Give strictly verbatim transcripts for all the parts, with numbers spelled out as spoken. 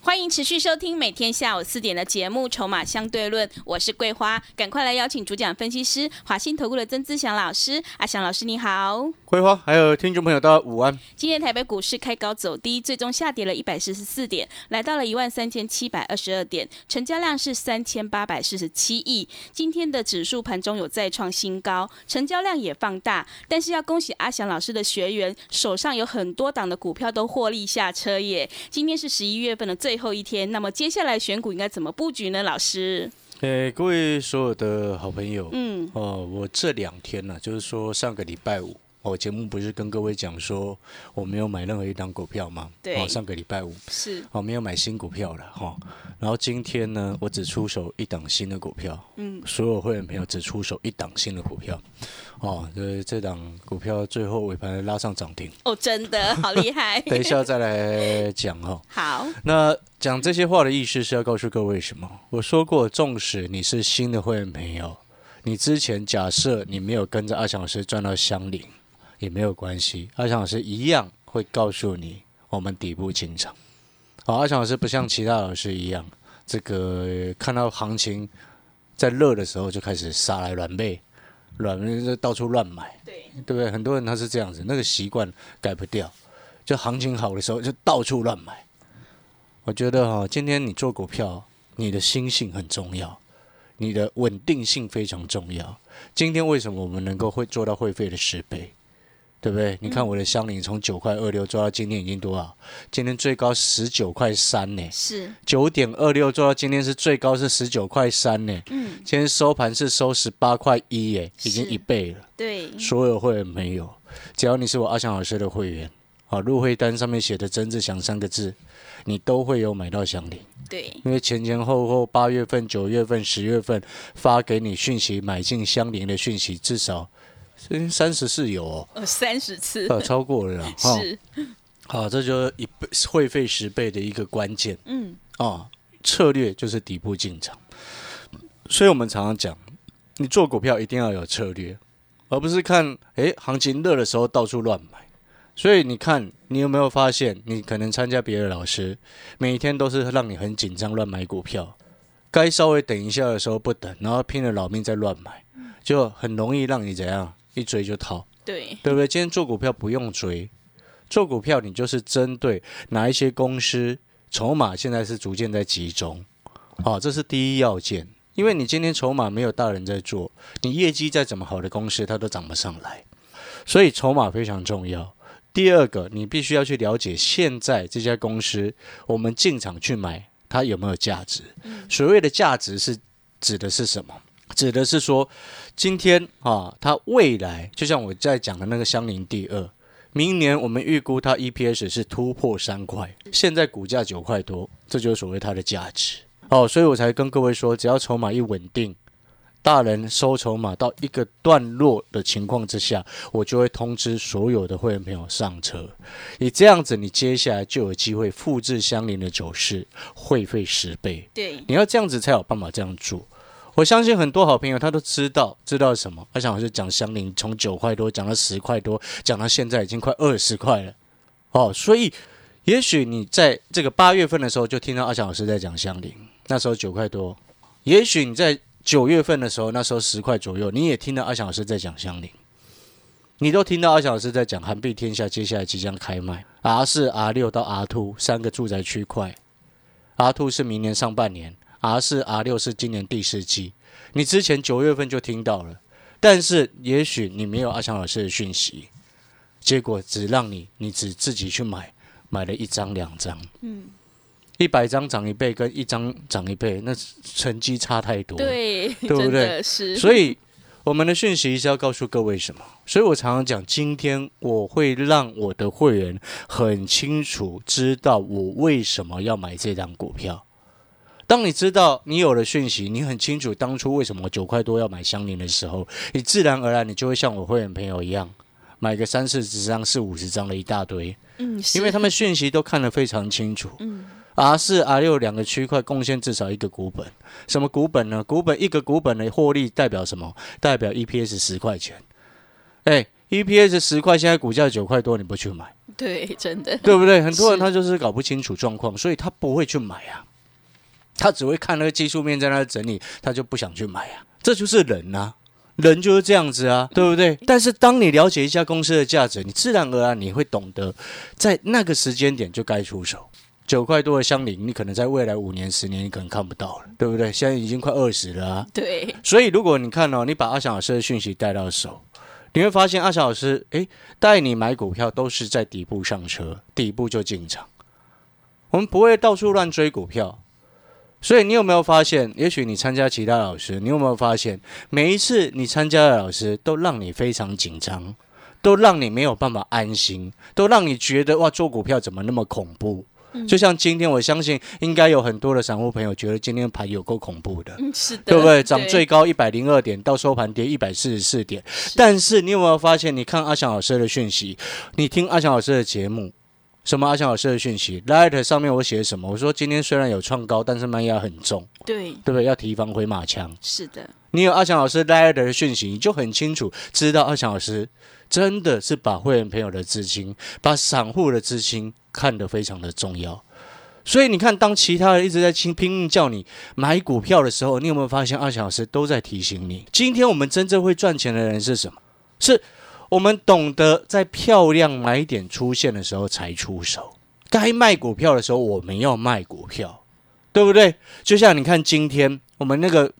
欢迎持续收听每天下午四点的节目《筹码相对论》，我是桂花，赶快来邀请主讲分析师华信投顾的曾志祥老师。阿祥老师你好。桂花还有听众朋友大家午安。今天台北股市开高走低，最终下跌了一百四十四点，来到了一万三千七百二十二点，成交量是三千八百四十七亿。今天的指数盘中有再创新高，成交量也放大，但是要恭喜阿祥老师的学员，手上有很多档的股票都获利下车耶。今天是十一月份的最后一天，那么接下来选股应该怎么布局呢？老师，欸、各位所有的好朋友，嗯，哦，我这两天呢、啊，就是说上个礼拜五，我、哦、节目不是跟各位讲说我没有买任何一档股票吗？对，哦、上个礼拜五是，我、哦、没有买新股票了哈、哦。然后今天呢，我只出手一档新的股票，嗯，所有会员朋友只出手一档新的股票，哦，就是、这档股票最后尾盘拉上涨停，哦，真的好厉害。等一下再来讲哈、哦。好，那。讲这些话的意思是要告诉各位什么？我说过，纵使你是新的会员朋友，你之前假设你没有跟着阿翔老师赚到相邻也没有关系，阿翔老师一样会告诉你我们底部进场。好，阿翔老师不像其他老师一样，这个看到行情在热的时候就开始杀来软妹，软妹就到处乱买，对，对不对？很多人他是这样子，那个习惯改不掉，就行情好的时候就到处乱买。我觉得、哦、今天你做股票，你的心性很重要，你的稳定性非常重要。今天为什么我们能够会做到会费的十倍，对不对？你看我的相邻从九块二六做到今天已经多少？今天最高十九块三呢，是九点二六做到今天是最高是十九块三呢。嗯，今天收盘是收十八块一耶，已经一倍了。对，所有会员没有，只要你是我阿翔老师的会员。好，入会单上面写的曾志祥三个字，你都会有买到相邻。对，因为前前后后八月份、九月份、十月份发给你讯息，买进相邻的讯息至少三十次有哦，三十次，呃，超过了啦。是，好、哦，这就是一倍会费十倍的一个关键。嗯，哦，策略就是底部进场，所以我们常常讲，你做股票一定要有策略，而不是看哎行情热的时候到处乱买。所以你看，你有没有发现，你可能参加别的老师，每一天都是让你很紧张乱买股票，该稍微等一下的时候不等，然后拼了老命再乱买，就很容易让你怎样一追就套，对对不对？今天做股票不用追，做股票你就是针对哪一些公司筹码现在是逐渐在集中，好、哦，这是第一要件，因为你今天筹码没有大人在做，你业绩再怎么好的公司它都涨不上来，所以筹码非常重要。第二个，你必须要去了解现在这家公司，我们进场去买它有没有价值。所谓的价值是指的是什么？指的是说，今天啊，它未来就像我在讲的那个相邻第二，明年我们预估它 E P S 是突破三块，现在股价九块多，这就是所谓它的价值。哦，所以我才跟各位说，只要筹码一稳定，大人收筹码到一个段落的情况之下，我就会通知所有的会员朋友上车。你这样子，你接下来就有机会复制相邻的走势，会费十倍。对，你要这样子才有办法这样做。我相信很多好朋友他都知道，知道什么？他想是讲相邻从九块多讲到十块多，讲到现在已经快二十块了。哦，所以也许你在这个八月份的时候就听到阿翔老师在讲相邻，那时候九块多，也许你在九月份的时候，那时候十块左右，你也听到阿翔老师在讲相邻，你都听到阿翔老师在讲涵碧天下接下来即将开卖 R 四 R 六 到 R 二 三个住宅区块， R 二 是明年上半年， R 四 R 六 是今年第四季，你之前九月份就听到了，但是也许你没有阿翔老师的讯息，结果只让你你只自己去买，买了一张两张，嗯，一百张涨一倍跟一张涨一倍，那成绩差太多了，对，对不对？真的是。所以我们的讯息是要告诉各位什么？所以我常常讲，今天我会让我的会员很清楚知道我为什么要买这张股票。当你知道你有了讯息，你很清楚当初为什么九块多要买相邻的时候，你自然而然你就会像我会员朋友一样，买个三四十张、四五十张的一大堆，嗯，因为他们讯息都看得非常清楚，嗯。R 四 R 六 两个区块贡献至少一个股本，什么股本呢？股本一个股本的获利代表什么？代表 E P S 十块钱。哎、欸、，E P S 十块，现在股价九块多，你不去买？对，真的，对不对？很多人他就是搞不清楚状况，所以他不会去买啊，他只会看那个技术面在那整理，他就不想去买啊，这就是人啊。人就是这样子啊，对不对？但是当你了解一家公司的价值，你自然而然你会懂得在那个时间点就该出手。九块多的相邻，你可能在未来五年、十年你可能看不到了，对不对？现在已经快二十了啊。对。所以如果你看哦，你把阿翔老师的讯息带到手，你会发现阿翔老师诶带你买股票都是在底部上车，底部就进场。我们不会到处乱追股票。所以你有没有发现，也许你参加其他老师，你有没有发现每一次你参加的老师都让你非常紧张，都让你没有办法安心，都让你觉得哇做股票怎么那么恐怖、嗯、就像今天我相信应该有很多的散户朋友觉得今天盘有够恐怖的、嗯、是的，对不对？涨最高一百零二点到收盘跌一百四十四点，是。但是你有没有发现，你看阿翔老师的讯息，你听阿翔老师的节目，什么阿翔老师的讯息 Light 上面我写什么，我说今天虽然有创高，但是卖压很重，对，对不对？要提防回马枪，是的。你有阿翔老师 Light 的讯息，你就很清楚知道阿翔老师真的是把会员朋友的资金，把散户的资金看得非常的重要。所以你看，当其他人一直在拼命叫你买股票的时候，你有没有发现阿翔老师都在提醒你，今天我们真正会赚钱的人是什么？是我们懂得在漂亮买点出现的时候才出手，该卖股票的时候我们要卖股票，对不对？就像你看今天我们那个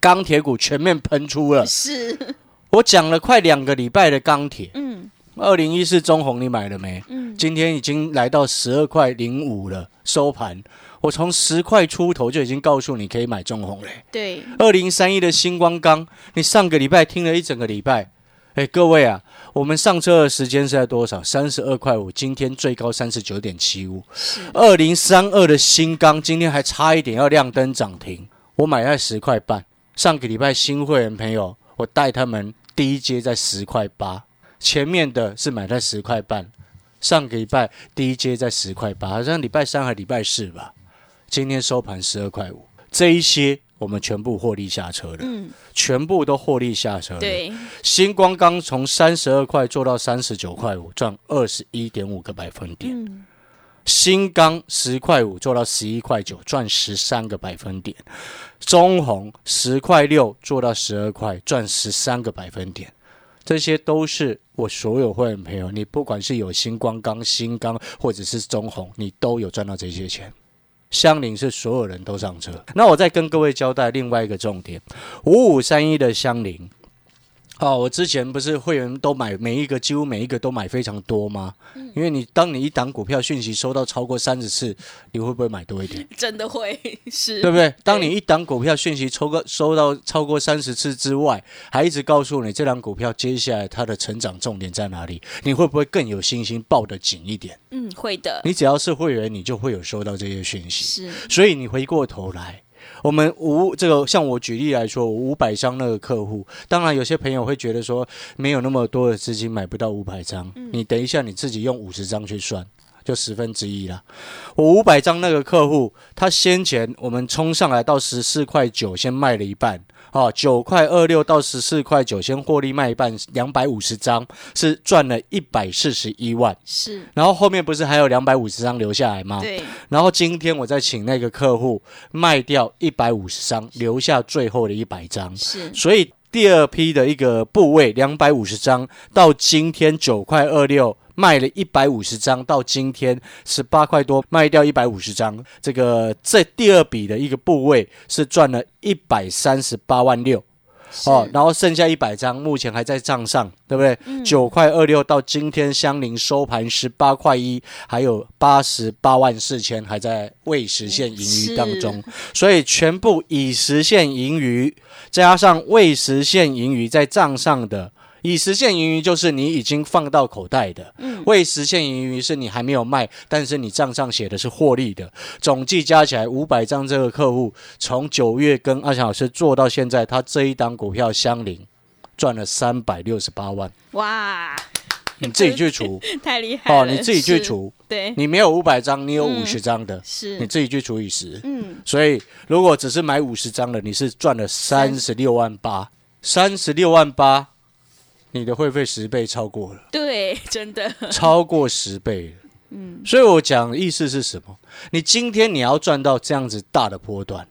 钢铁股全面喷出了，是我讲了快两个礼拜的钢铁，嗯，二零一四中红你买了没？嗯，今天已经来到十二块零五了，收盘我从十块出头就已经告诉你可以买中红了。对，二零三一的星光钢，你上个礼拜听了一整个礼拜，哎，各位啊，我们上车的时间是在多少？三十二块五，今天最高 三十九点七五。二零三二的新钢今天还差一点要亮灯涨停，我买在十块半。上个礼拜新会员朋友，我带他们第一阶在十块八，前面的是买在十块半，上个礼拜第一阶在十块八，好像礼拜三还礼拜四吧，今天收盘十二块五。这一些我们全部获利下车了、嗯、全部都获利下车了。对，星光刚从三十二块做到三十九块五，赚 二十一点五 个百分点、嗯、星刚十块五做到十一块九，赚十三个百分点，中红十块六做到十二块，赚十三个百分点。这些都是我所有会员朋友，你不管是有星光刚、星刚或者是中红，你都有赚到这些钱。相邻是所有人都上车。那我再跟各位交代另外一个重点，五五三一的相邻、哦、我之前不是会员都买每一个，几乎每一个都买非常多吗？因为你当你一档股票讯息收到超过三十次，你会不会买多一点？真的会，是，对不对？当你一档股票讯息收到超过三十次之外，还一直告诉你这档股票接下来它的成长重点在哪里，你会不会更有信心抱得紧一点？嗯，会的。你只要是会员，你就会有收到这些讯息。是，所以你回过头来，我们五这个，像我举例来说，五百张那个客户，当然有些朋友会觉得说没有那么多的资金买不到五百张、嗯，你等一下你自己用五十张去算，就十分之一啦。我五百张那个客户，他先前我们冲上来到十四块九，先卖了一半。哦，九块二六到十四块九，先获利卖一半，两百五十张是赚了一百四十一万。是，然后后面不是还有两百五十张留下来吗？对。然后今天我再请那个客户卖掉一百五十张，留下最后的一百张。是，所以第二批的一个部位两百五十张，到今天九块二六。卖了一百五十张，到今天十八块多卖掉一百五十张，这个这第二笔的一个部位是赚了一百三十八万六、哦、然后剩下一百张目前还在账上，对不对、嗯、九块二六到今天相邻收盘十八块一，还有八十八万四千还在未实现盈余当中，所以全部已实现盈余加上未实现盈余在账上的已实现盈余就是你已经放到口袋的，嗯，未实现盈余是你还没有卖，但是你账上写的是获利的。总计加起来五百张，这个客户从九月跟阿翔老师做到现在，他这一档股票相邻赚了三百六十八万。哇，你自己去除太厉害了，哦，你自己去除，对，你没有五百张，你有五十张的，嗯，是你自己去除以十，嗯，所以如果只是买五十张的，你是赚了三十六万八，三十六万八，你的会费十倍超过了，对，真的超过十倍了，嗯，所以我讲意思是什么？你今天你要赚到这样子大的波段，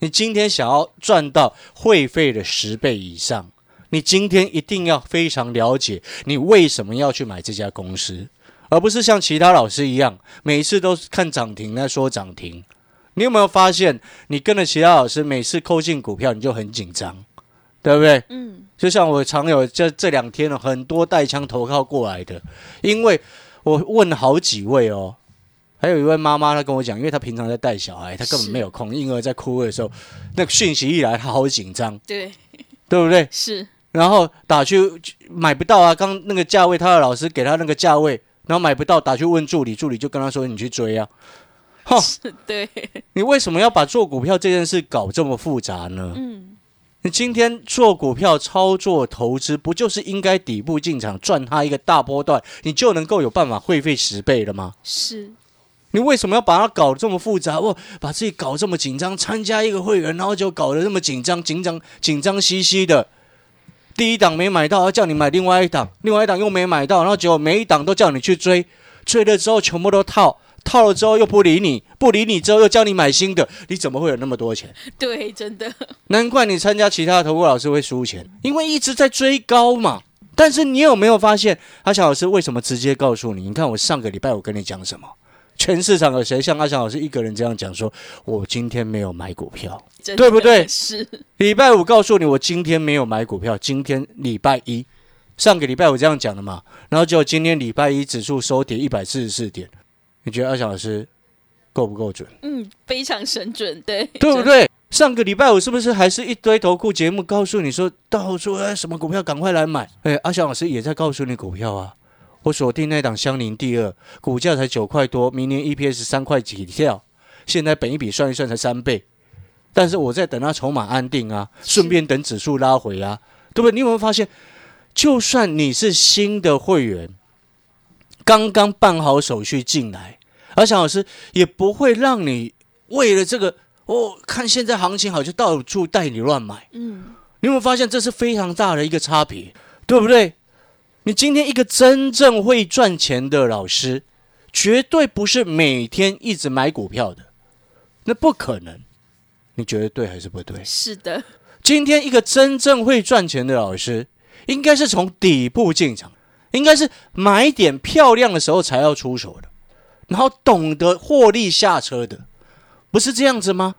你今天想要赚到会费的十倍以上，你今天一定要非常了解你为什么要去买这家公司，而不是像其他老师一样，每次都看涨停在说涨停。你有没有发现，你跟着其他老师每次扣进股票你就很紧张，对不对？嗯，就像我常有这这两天很多带枪投靠过来的，因为我问好几位哦，还有一位妈妈她跟我讲，因为她平常在带小孩，她根本没有空，婴儿在哭的时候，那个讯息一来她好紧张，对，对不对？是。然后打去买不到啊，刚那个价位她的老师给她那个价位，然后买不到，打去问助理，助理就跟她说你去追啊。哦，对，你为什么要把做股票这件事搞这么复杂呢？嗯，你今天做股票操作投资，不就是应该底部进场赚它一个大波段，你就能够有办法会费十倍了吗？是，你为什么要把它搞得这么复杂？哇，把自己搞这么紧张，参加一个会员然后就搞得这么紧张紧张紧张兮兮的，第一档没买到要叫你买另外一档，另外一档又没买到，然后结果每一档都叫你去追，追了之后全部都套，套了之后又不理你，不理你之后又叫你买新的，你怎么会有那么多钱？对，真的，难怪你参加其他的投顾老师会输钱，因为一直在追高嘛。但是你有没有发现，阿翔老师为什么直接告诉你？你看我上个礼拜我跟你讲什么？全市场有谁像阿翔老师一个人这样讲说，我今天没有买股票，对不对？是。礼拜五告诉你我今天没有买股票，今天礼拜一，上个礼拜我这样讲的嘛，然后结果今天礼拜一指数收跌一百四十四点。你觉得阿翔老师够不够准？嗯，非常神准，对，对不对？上个礼拜我是不是还是一堆投顾节目告诉你说，到处哎什么股票赶快来买？哎，阿翔老师也在告诉你股票啊。我锁定那档相邻第二，股价才九块多，明年 E P S 三块几跳，现在本益比算一算才三倍，但是我在等它筹码安定啊，顺便等指数拉回啊，对不对？你有没有发现，就算你是新的会员，刚刚办好手续进来，阿翔老师也不会让你为了这个哦，看现在行情好就到处带你乱买。嗯，你有没有发现这是非常大的一个差别，对不对？你今天一个真正会赚钱的老师，绝对不是每天一直买股票的，那不可能。你觉得对还是不对？是的，今天一个真正会赚钱的老师，应该是从底部进场。应该是买点漂亮的时候才要出手的，然后懂得获利下车的，不是这样子吗？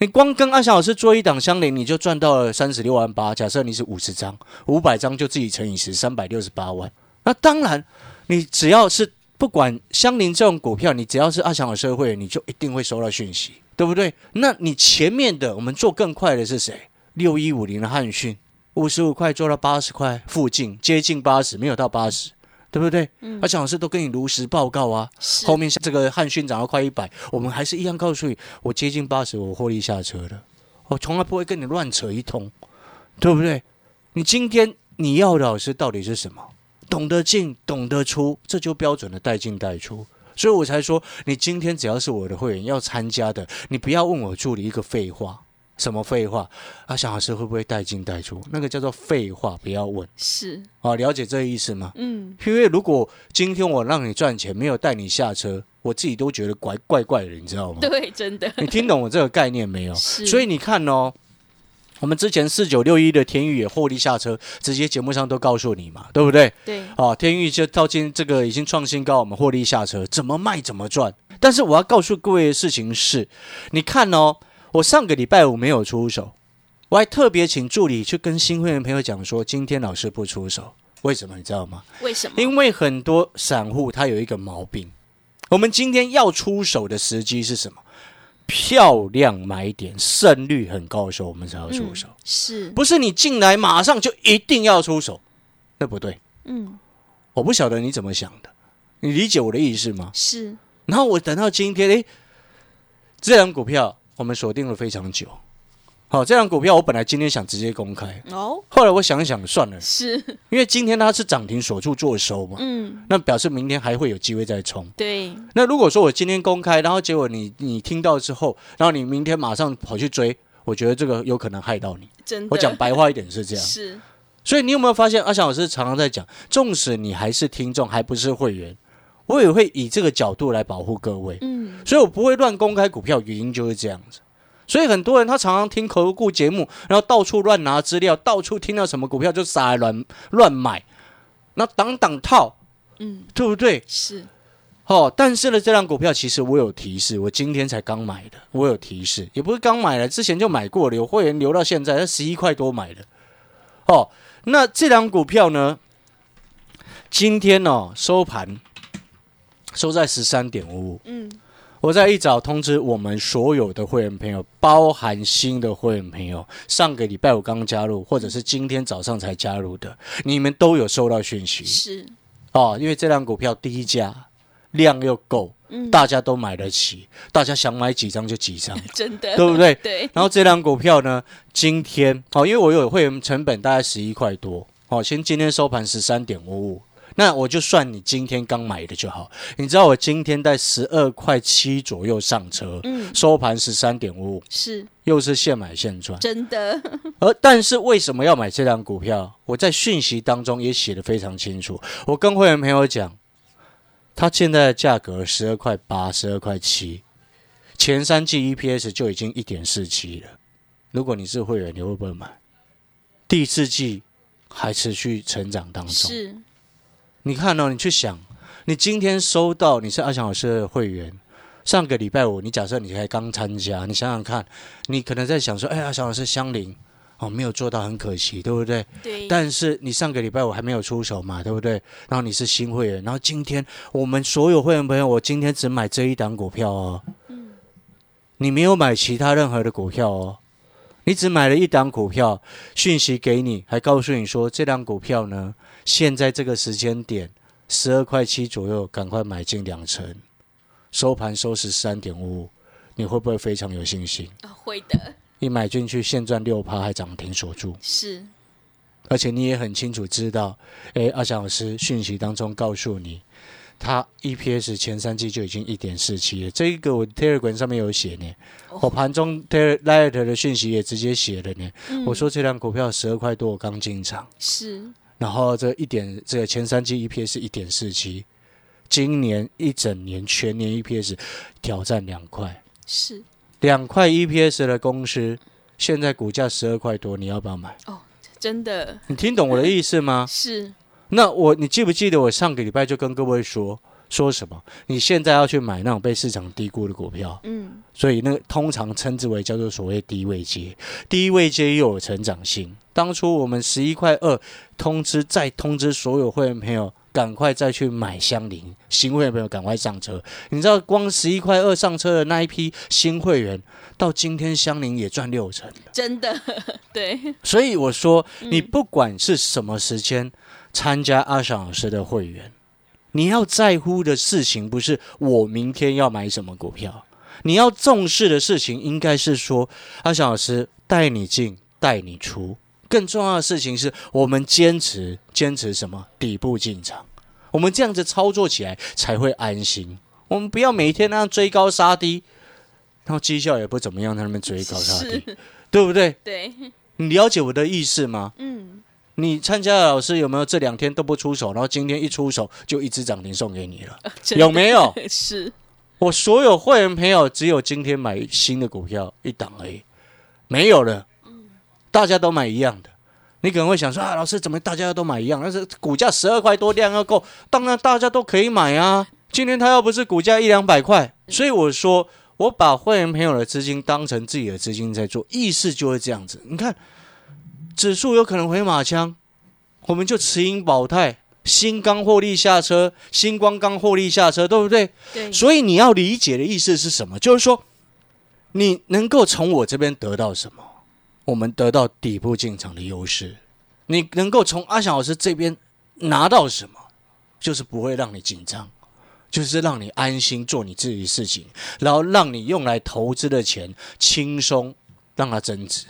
你光跟阿翔老师做一档相邻，你就赚到了三十六万八，假设你是五十张，五百张就自己乘以十，三百六十八万。那当然你只要是不管相邻这种股票，你只要是阿翔老师会员，你就一定会收到讯息，对不对？那你前面的我们做更快的是谁？六一五零的汉讯，五十五块做到八十块附近，接近八十，没有到八十，对不对？嗯，而且老师都跟你如实报告啊。后面这个汉讯涨到快一百，我们还是一样告诉你，我接近八十，我获利下车了。我从来不会跟你乱扯一通，对不对？你今天你要的老师到底是什么？懂得进，懂得出，这就标准的带进带出。所以我才说，你今天只要是我的会员要参加的，你不要问我助理一个废话。什么废话？阿翔老师会不会带进带出？那个叫做废话，不要问。是啊，了解这个意思吗？嗯，因为如果今天我让你赚钱，没有带你下车，我自己都觉得怪怪怪的，你知道吗？对，真的。你听懂我这个概念没有？所以你看哦，我们之前四九六一的天宇也获利下车，直接节目上都告诉你嘛，对不对？对。啊，天宇就到今这个已经创新高，我们获利下车，怎么卖怎么赚。但是我要告诉各位的事情是，你看哦。我上个礼拜五没有出手，我还特别请助理去跟新会员朋友讲说，今天老师不出手，为什么你知道吗？为什么？因为很多散户他有一个毛病，我们今天要出手的时机是什么？漂亮买点，胜率很高的时候，我们才要出手。嗯，是，不是你进来马上就一定要出手？对不对？嗯，我不晓得你怎么想的，你理解我的意思吗？是。然后我等到今天，哎，这档股票我们锁定了非常久。好，这档股票我本来今天想直接公开，哦，后来我想想算了，是因为今天它是涨停锁住做收嘛，嗯，那表示明天还会有机会再冲。对，那如果说我今天公开，然后结果你你听到之后，然后你明天马上跑去追，我觉得这个有可能害到你。真的，我讲白话一点是这样。是，所以你有没有发现阿翔老师常常在讲，纵使你还是听众，还不是会员，我也会以这个角度来保护各位，嗯，所以我不会乱公开股票，原因就是这样子。所以很多人他常常听投顾节目，然后到处乱拿资料，到处听到什么股票就傻乱乱买，那挡挡套，嗯，对不对？是，哦，但是呢，这档股票其实我有提示，我今天才刚买的，我有提示，也不是刚买的，之前就买过了，有会员留到现在，十一块多买的，哦，那这档股票呢，今天哦收盘收在 十三点五五，嗯。我在一早通知我们所有的会员朋友，包含新的会员朋友，上个礼拜我刚加入，或者是今天早上才加入的，你们都有收到讯息。是，哦，因为这档股票低价，量又够，嗯，大家都买得起，大家想买几张就几张，真的，对不对？对。然后这档股票呢，今天，哦，因为我有会员成本大概十一块多，哦，先今天收盘 十三点五五。那我就算你今天刚买的就好，你知道我今天在十二块七左右上车，嗯，收盘 十三点五五， 是，又是现买现赚，真的。而但是为什么要买这档股票，我在讯息当中也写得非常清楚，我跟会员朋友讲，它现在的价格十二块八 十二块七，前三季 E P S 就已经 一点四七 了，如果你是会员你会不会买？第四季还持续成长当中，是，你看哦，你去想，你今天收到，你是阿翔老师的会员，上个礼拜五，你假设你才刚参加，你想想看，你可能在想说，哎，阿翔老师相邻哦，没有做到很可惜，对不对？对。但是你上个礼拜五还没有出手嘛，对不对？然后你是新会员，然后今天我们所有会员朋友，我今天只买这一档股票哦，嗯，你没有买其他任何的股票哦，你只买了一档股票，讯息给你，还告诉你说这档股票呢，现在这个时间点十二块七左右，赶快买进两成，收盘收 十三点五五， 你会不会非常有信心？哦，会的。一买进去现赚 百分之六 还涨停锁住，是。而且你也很清楚知道，哎，阿翔老师讯息当中告诉你，它 E P S 前三季就已经 一点四七 了，这个我 Telegram 上面有写呢，哦，我盘中 Light 的讯息也直接写了呢，嗯，我说这档股票十二块多我刚进场，是，然后这一点，这个前三季 E P S 一点四七， 今年一整年全年 E P S 挑战两块，是，两块 E P S 的公司现在股价十二块多，你要不要买？哦，真的，你听懂我的意思吗？是。那我，你记不记得我上个礼拜就跟各位说，说什么？你现在要去买那种被市场低估的股票，嗯，所以那个通常称之为叫做所谓低位阶，低位阶又有成长性。当初我们十一块二通知，再通知所有会员朋友，赶快再去买相邻新会员朋友，赶快上车。你知道光十一块二上车的那一批新会员，到今天相邻也赚六成，真的，对。所以我说，你不管是什么时间参加阿翔老师的会员，你要在乎的事情不是我明天要买什么股票，你要重视的事情应该是说，阿翔老师带你进带你出，更重要的事情是我们坚持坚持什么底部进场，我们这样子操作起来才会安心，我们不要每天那样追高杀低，然后绩效也不怎么样，在那边追高杀低，对不对？对，你了解我的意思吗？嗯。你参加的老师有没有这两天都不出手，然后今天一出手就一支涨停送给你了，啊，有没有？是，我所有会员朋友只有今天买新的股票一档而已，没有了，嗯，大家都买一样的。你可能会想说啊，老师怎么大家都买一样？但是股价十二块多，量要够，当然大家都可以买啊。今天它要不是股价一两百块，所以我说我把会员朋友的资金当成自己的资金在做，意识就会这样子。你看。指数有可能回马枪，我们就持盈保泰，新钢获利下车，新光钢获利下车，对不对？对。所以你要理解的意思是什么？就是说，你能够从我这边得到什么？我们得到底部进场的优势。你能够从阿翔老师这边拿到什么，就是不会让你紧张，就是让你安心做你自己的事情，然后让你用来投资的钱轻松让它增值。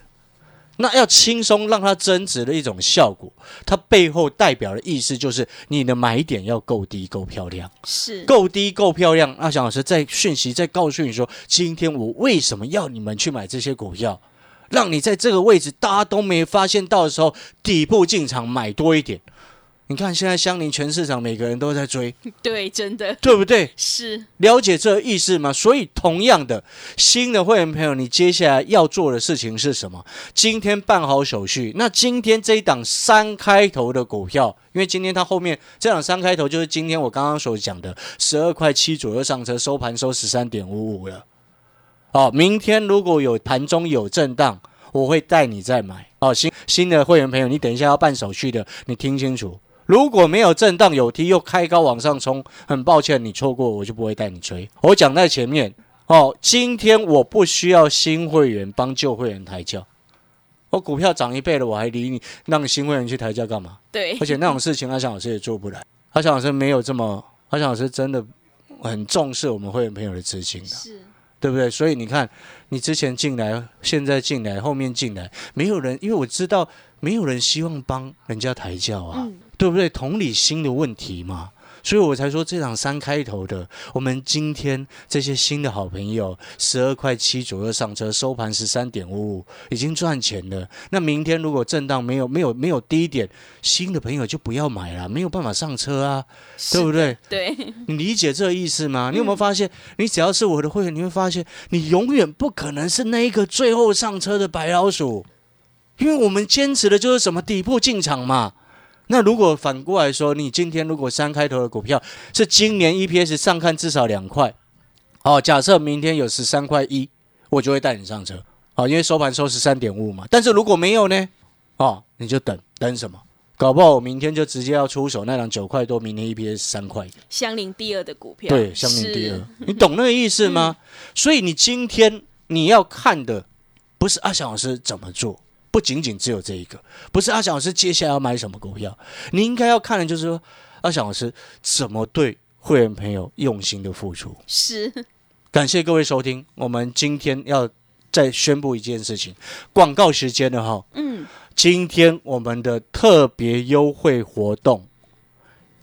那要轻松让它增值的一种效果，它背后代表的意思就是你的买点要够低够漂亮，是够低够漂亮。那翔老师在讯息在告诉你说，今天我为什么要你们去买这些股票，让你在这个位置大家都没发现到的时候底部进场买多一点。你看现在相邻全市场每个人都在追，对，真的，对不对？是了解这个意思吗？所以同样的，新的会员朋友，你接下来要做的事情是什么？今天办好手续。那今天这一档三开头的股票，因为今天它后面这档三开头就是今天我刚刚所讲的十二块七左右上车，收盘收 十三点五五 了、哦、明天如果有盘中有震荡，我会带你再买、哦、新, 新的会员朋友，你等一下要办手续的，你听清楚，如果没有震荡有梯又开高往上冲，很抱歉你错过我就不会带你追。我讲在前面、哦、今天我不需要新会员帮旧会员抬轿，我股票涨一倍了我还理你让新会员去抬轿干嘛？对，而且那种事情阿翔老师也做不来，阿翔老师没有这么，阿翔老师真的很重视我们会员朋友的执行的，是，对不对？所以你看你之前进来，现在进来，后面进来，没有人，因为我知道没有人希望帮人家抬轿啊、嗯、对不对？同理心的问题嘛，所以我才说这场三开头的，我们今天这些新的好朋友十二块七左右上车，收盘 十三点五五 已经赚钱了。那明天如果震荡没有没有没有低点，新的朋友就不要买了，没有办法上车啊，对不对？对，你理解这个意思吗？你有没有发现、嗯、你只要是我的会员，你会发现你永远不可能是那一个最后上车的白老鼠，因为我们坚持的就是什么底部进场嘛。那如果反过来说，你今天如果三开头的股票是今年 E P S 上看至少两块、哦、假设明天有十三块一，我就会带你上车、哦、因为收盘收 十三点五 嘛。但是如果没有呢、哦、你就等等什么，搞不好我明天就直接要出手那档九块多，明天 E P S 三块，相邻第二的股票，对，相邻第二，你懂那个意思吗？嗯、所以你今天你要看的不是阿翔老师怎么做，不仅仅只有这一个，不是阿翔老师接下来要买什么股票，你应该要看的就是说阿翔老师怎么对会员朋友用心的付出。是，感谢各位收听，我们今天要再宣布一件事情，广告时间了哈。嗯，今天我们的特别优惠活动，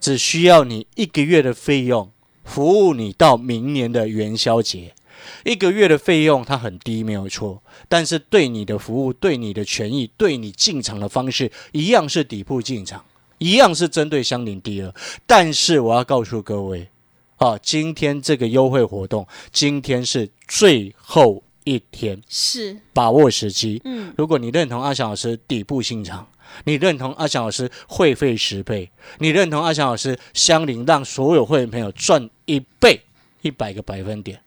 只需要你一个月的费用，服务你到明年的元宵节。一个月的费用它很低没有错，但是对你的服务，对你的权益，对你进场的方式一样是底部进场，一样是针对相邻第二。但是我要告诉各位、啊、今天这个优惠活动今天是最后一天，是把握时机、嗯、如果你认同阿翔老师底部进场，你认同阿翔老师会费十倍，你认同阿翔老师相邻让所有会员朋友赚一倍一百个百分点，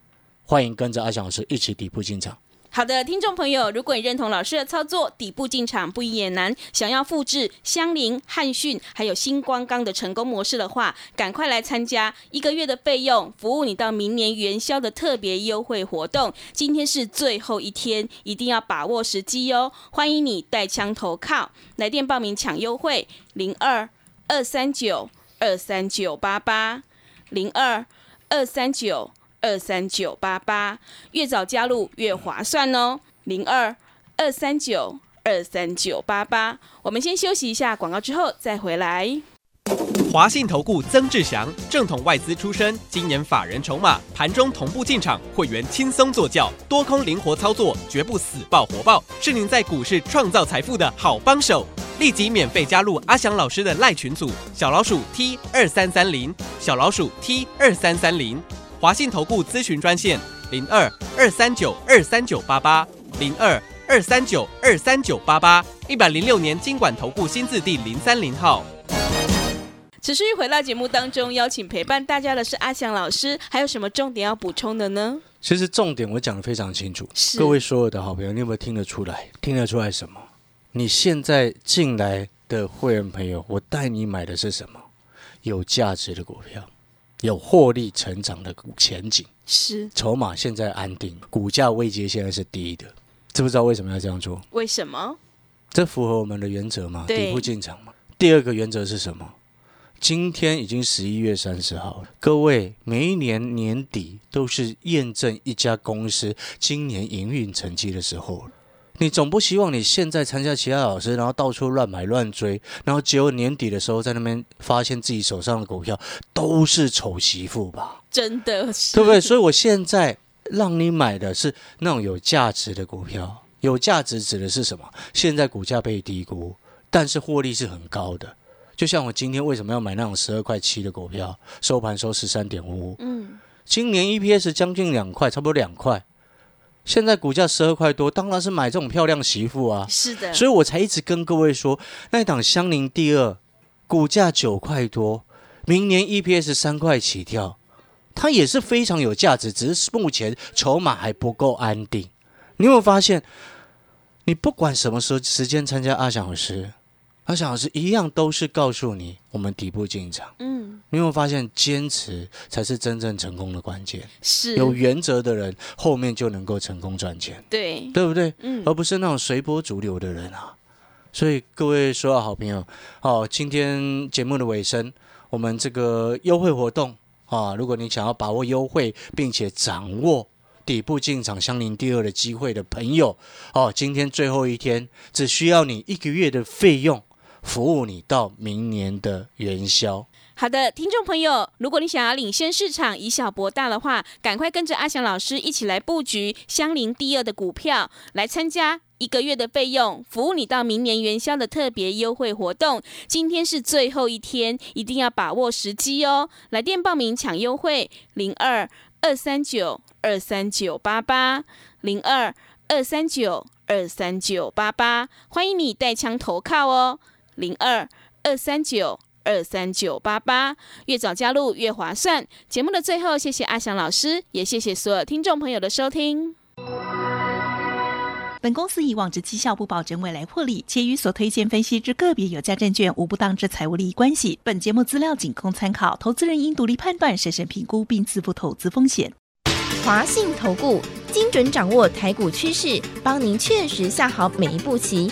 欢迎跟着阿翔老师一起底部进场。好的，听众朋友，如果你认同老师的操作，底部进场不也难，想要复制相邻、汉讯还有星光钢的成功模式的话，赶快来参加一个月的费用，服务你到明年元宵的特别优惠活动，今天是最后一天，一定要把握时机哦！欢迎你带枪投靠，来电报名抢优惠零二二三九二三九八八 零二二三九二三九八八，越早加入越划算哦。零二二三九二三九八八，我们先休息一下广告，之后再回来。华信投顾曾志祥，正统外资出身，今年法人筹码，盘中同步进场，会员轻松做教，多空灵活操作，绝不死抱活抱，是您在股市创造财富的好帮手。立即免费加入阿翔老师的赖群组，小老鼠 T 二三三零，小老鼠 T 二三三零。华信投顾咨询专线零二二三九二三九八八零二二三九二三九八八，一百零六年金管投顾新字第零三零号。持续回到节目当中，邀请陪伴大家的是阿翔老师，还有什么重点要补充的呢？其实重点我讲得非常清楚，各位所有的好朋友，你有没有听得出来？听得出来什么？你现在进来的会员朋友，我带你买的是什么？有价值的股票。有获利成长的前景，是筹码现在安定，股价位阶现在是低的，知不知道为什么要这样做？为什么？这符合我们的原则吗？底部进场吗？第二个原则是什么？今天已经十一月三十号了，各位，每一年年底都是验证一家公司今年营运成绩的时候了。你总不希望你现在参加其他老师，然后到处乱买乱追，然后结果年底的时候在那边发现自己手上的股票都是丑媳妇吧？真的是，对不对？所以我现在让你买的是那种有价值的股票。有价值指的是什么？现在股价被低估，但是获利是很高的。就像我今天为什么要买那种十二块七的股票，收盘收 十三点五五、嗯、今年 E P S 将近两块，差不多两块，现在股价十二块多，当然是买这种漂亮媳妇啊。是的，所以我才一直跟各位说，那一档香菱第二股价九块多，明年 E P S 三块起跳，它也是非常有价值，只是目前筹码还不够安定。你有没有发现，你不管什么时候时间参加阿翔老师，阿翔老师一样都是告诉你我们底部进场。嗯，你有没有发现坚持才是真正成功的关键？是，有原则的人后面就能够成功赚钱，对，对不对？嗯，而不是那种随波逐流的人啊。所以各位所有好朋友，好、哦，今天节目的尾声，我们这个优惠活动啊，如果你想要把握优惠，并且掌握底部进场相邻第二的机会的朋友、哦、今天最后一天，只需要你一个月的费用，服务你到明年的元宵。好的，听众朋友，如果你想要领先市场以小博大的话，赶快跟着阿翔老师一起来布局相邻第二的股票，来参加一个月的费用，服务你到明年元宵的特别优惠活动。今天是最后一天，一定要把握时机哦，来电报名抢优惠零二二三九二三九八八 零二二三九二三九八八， 欢迎你带枪投靠哦，零二二三九二三九八八，越早加入越划算。节目的最后，谢谢阿翔老师，也谢谢所有听众朋友的收听。本公司以往之绩效不保证未来获利，且与所推荐分析之个别有价证券无不当之财务利益关系。本节目资料仅供参考，投资人应独立判断、审慎评估并自负投资风险。华信投顾，精准掌握台股趋势，帮您确实下好每一步棋，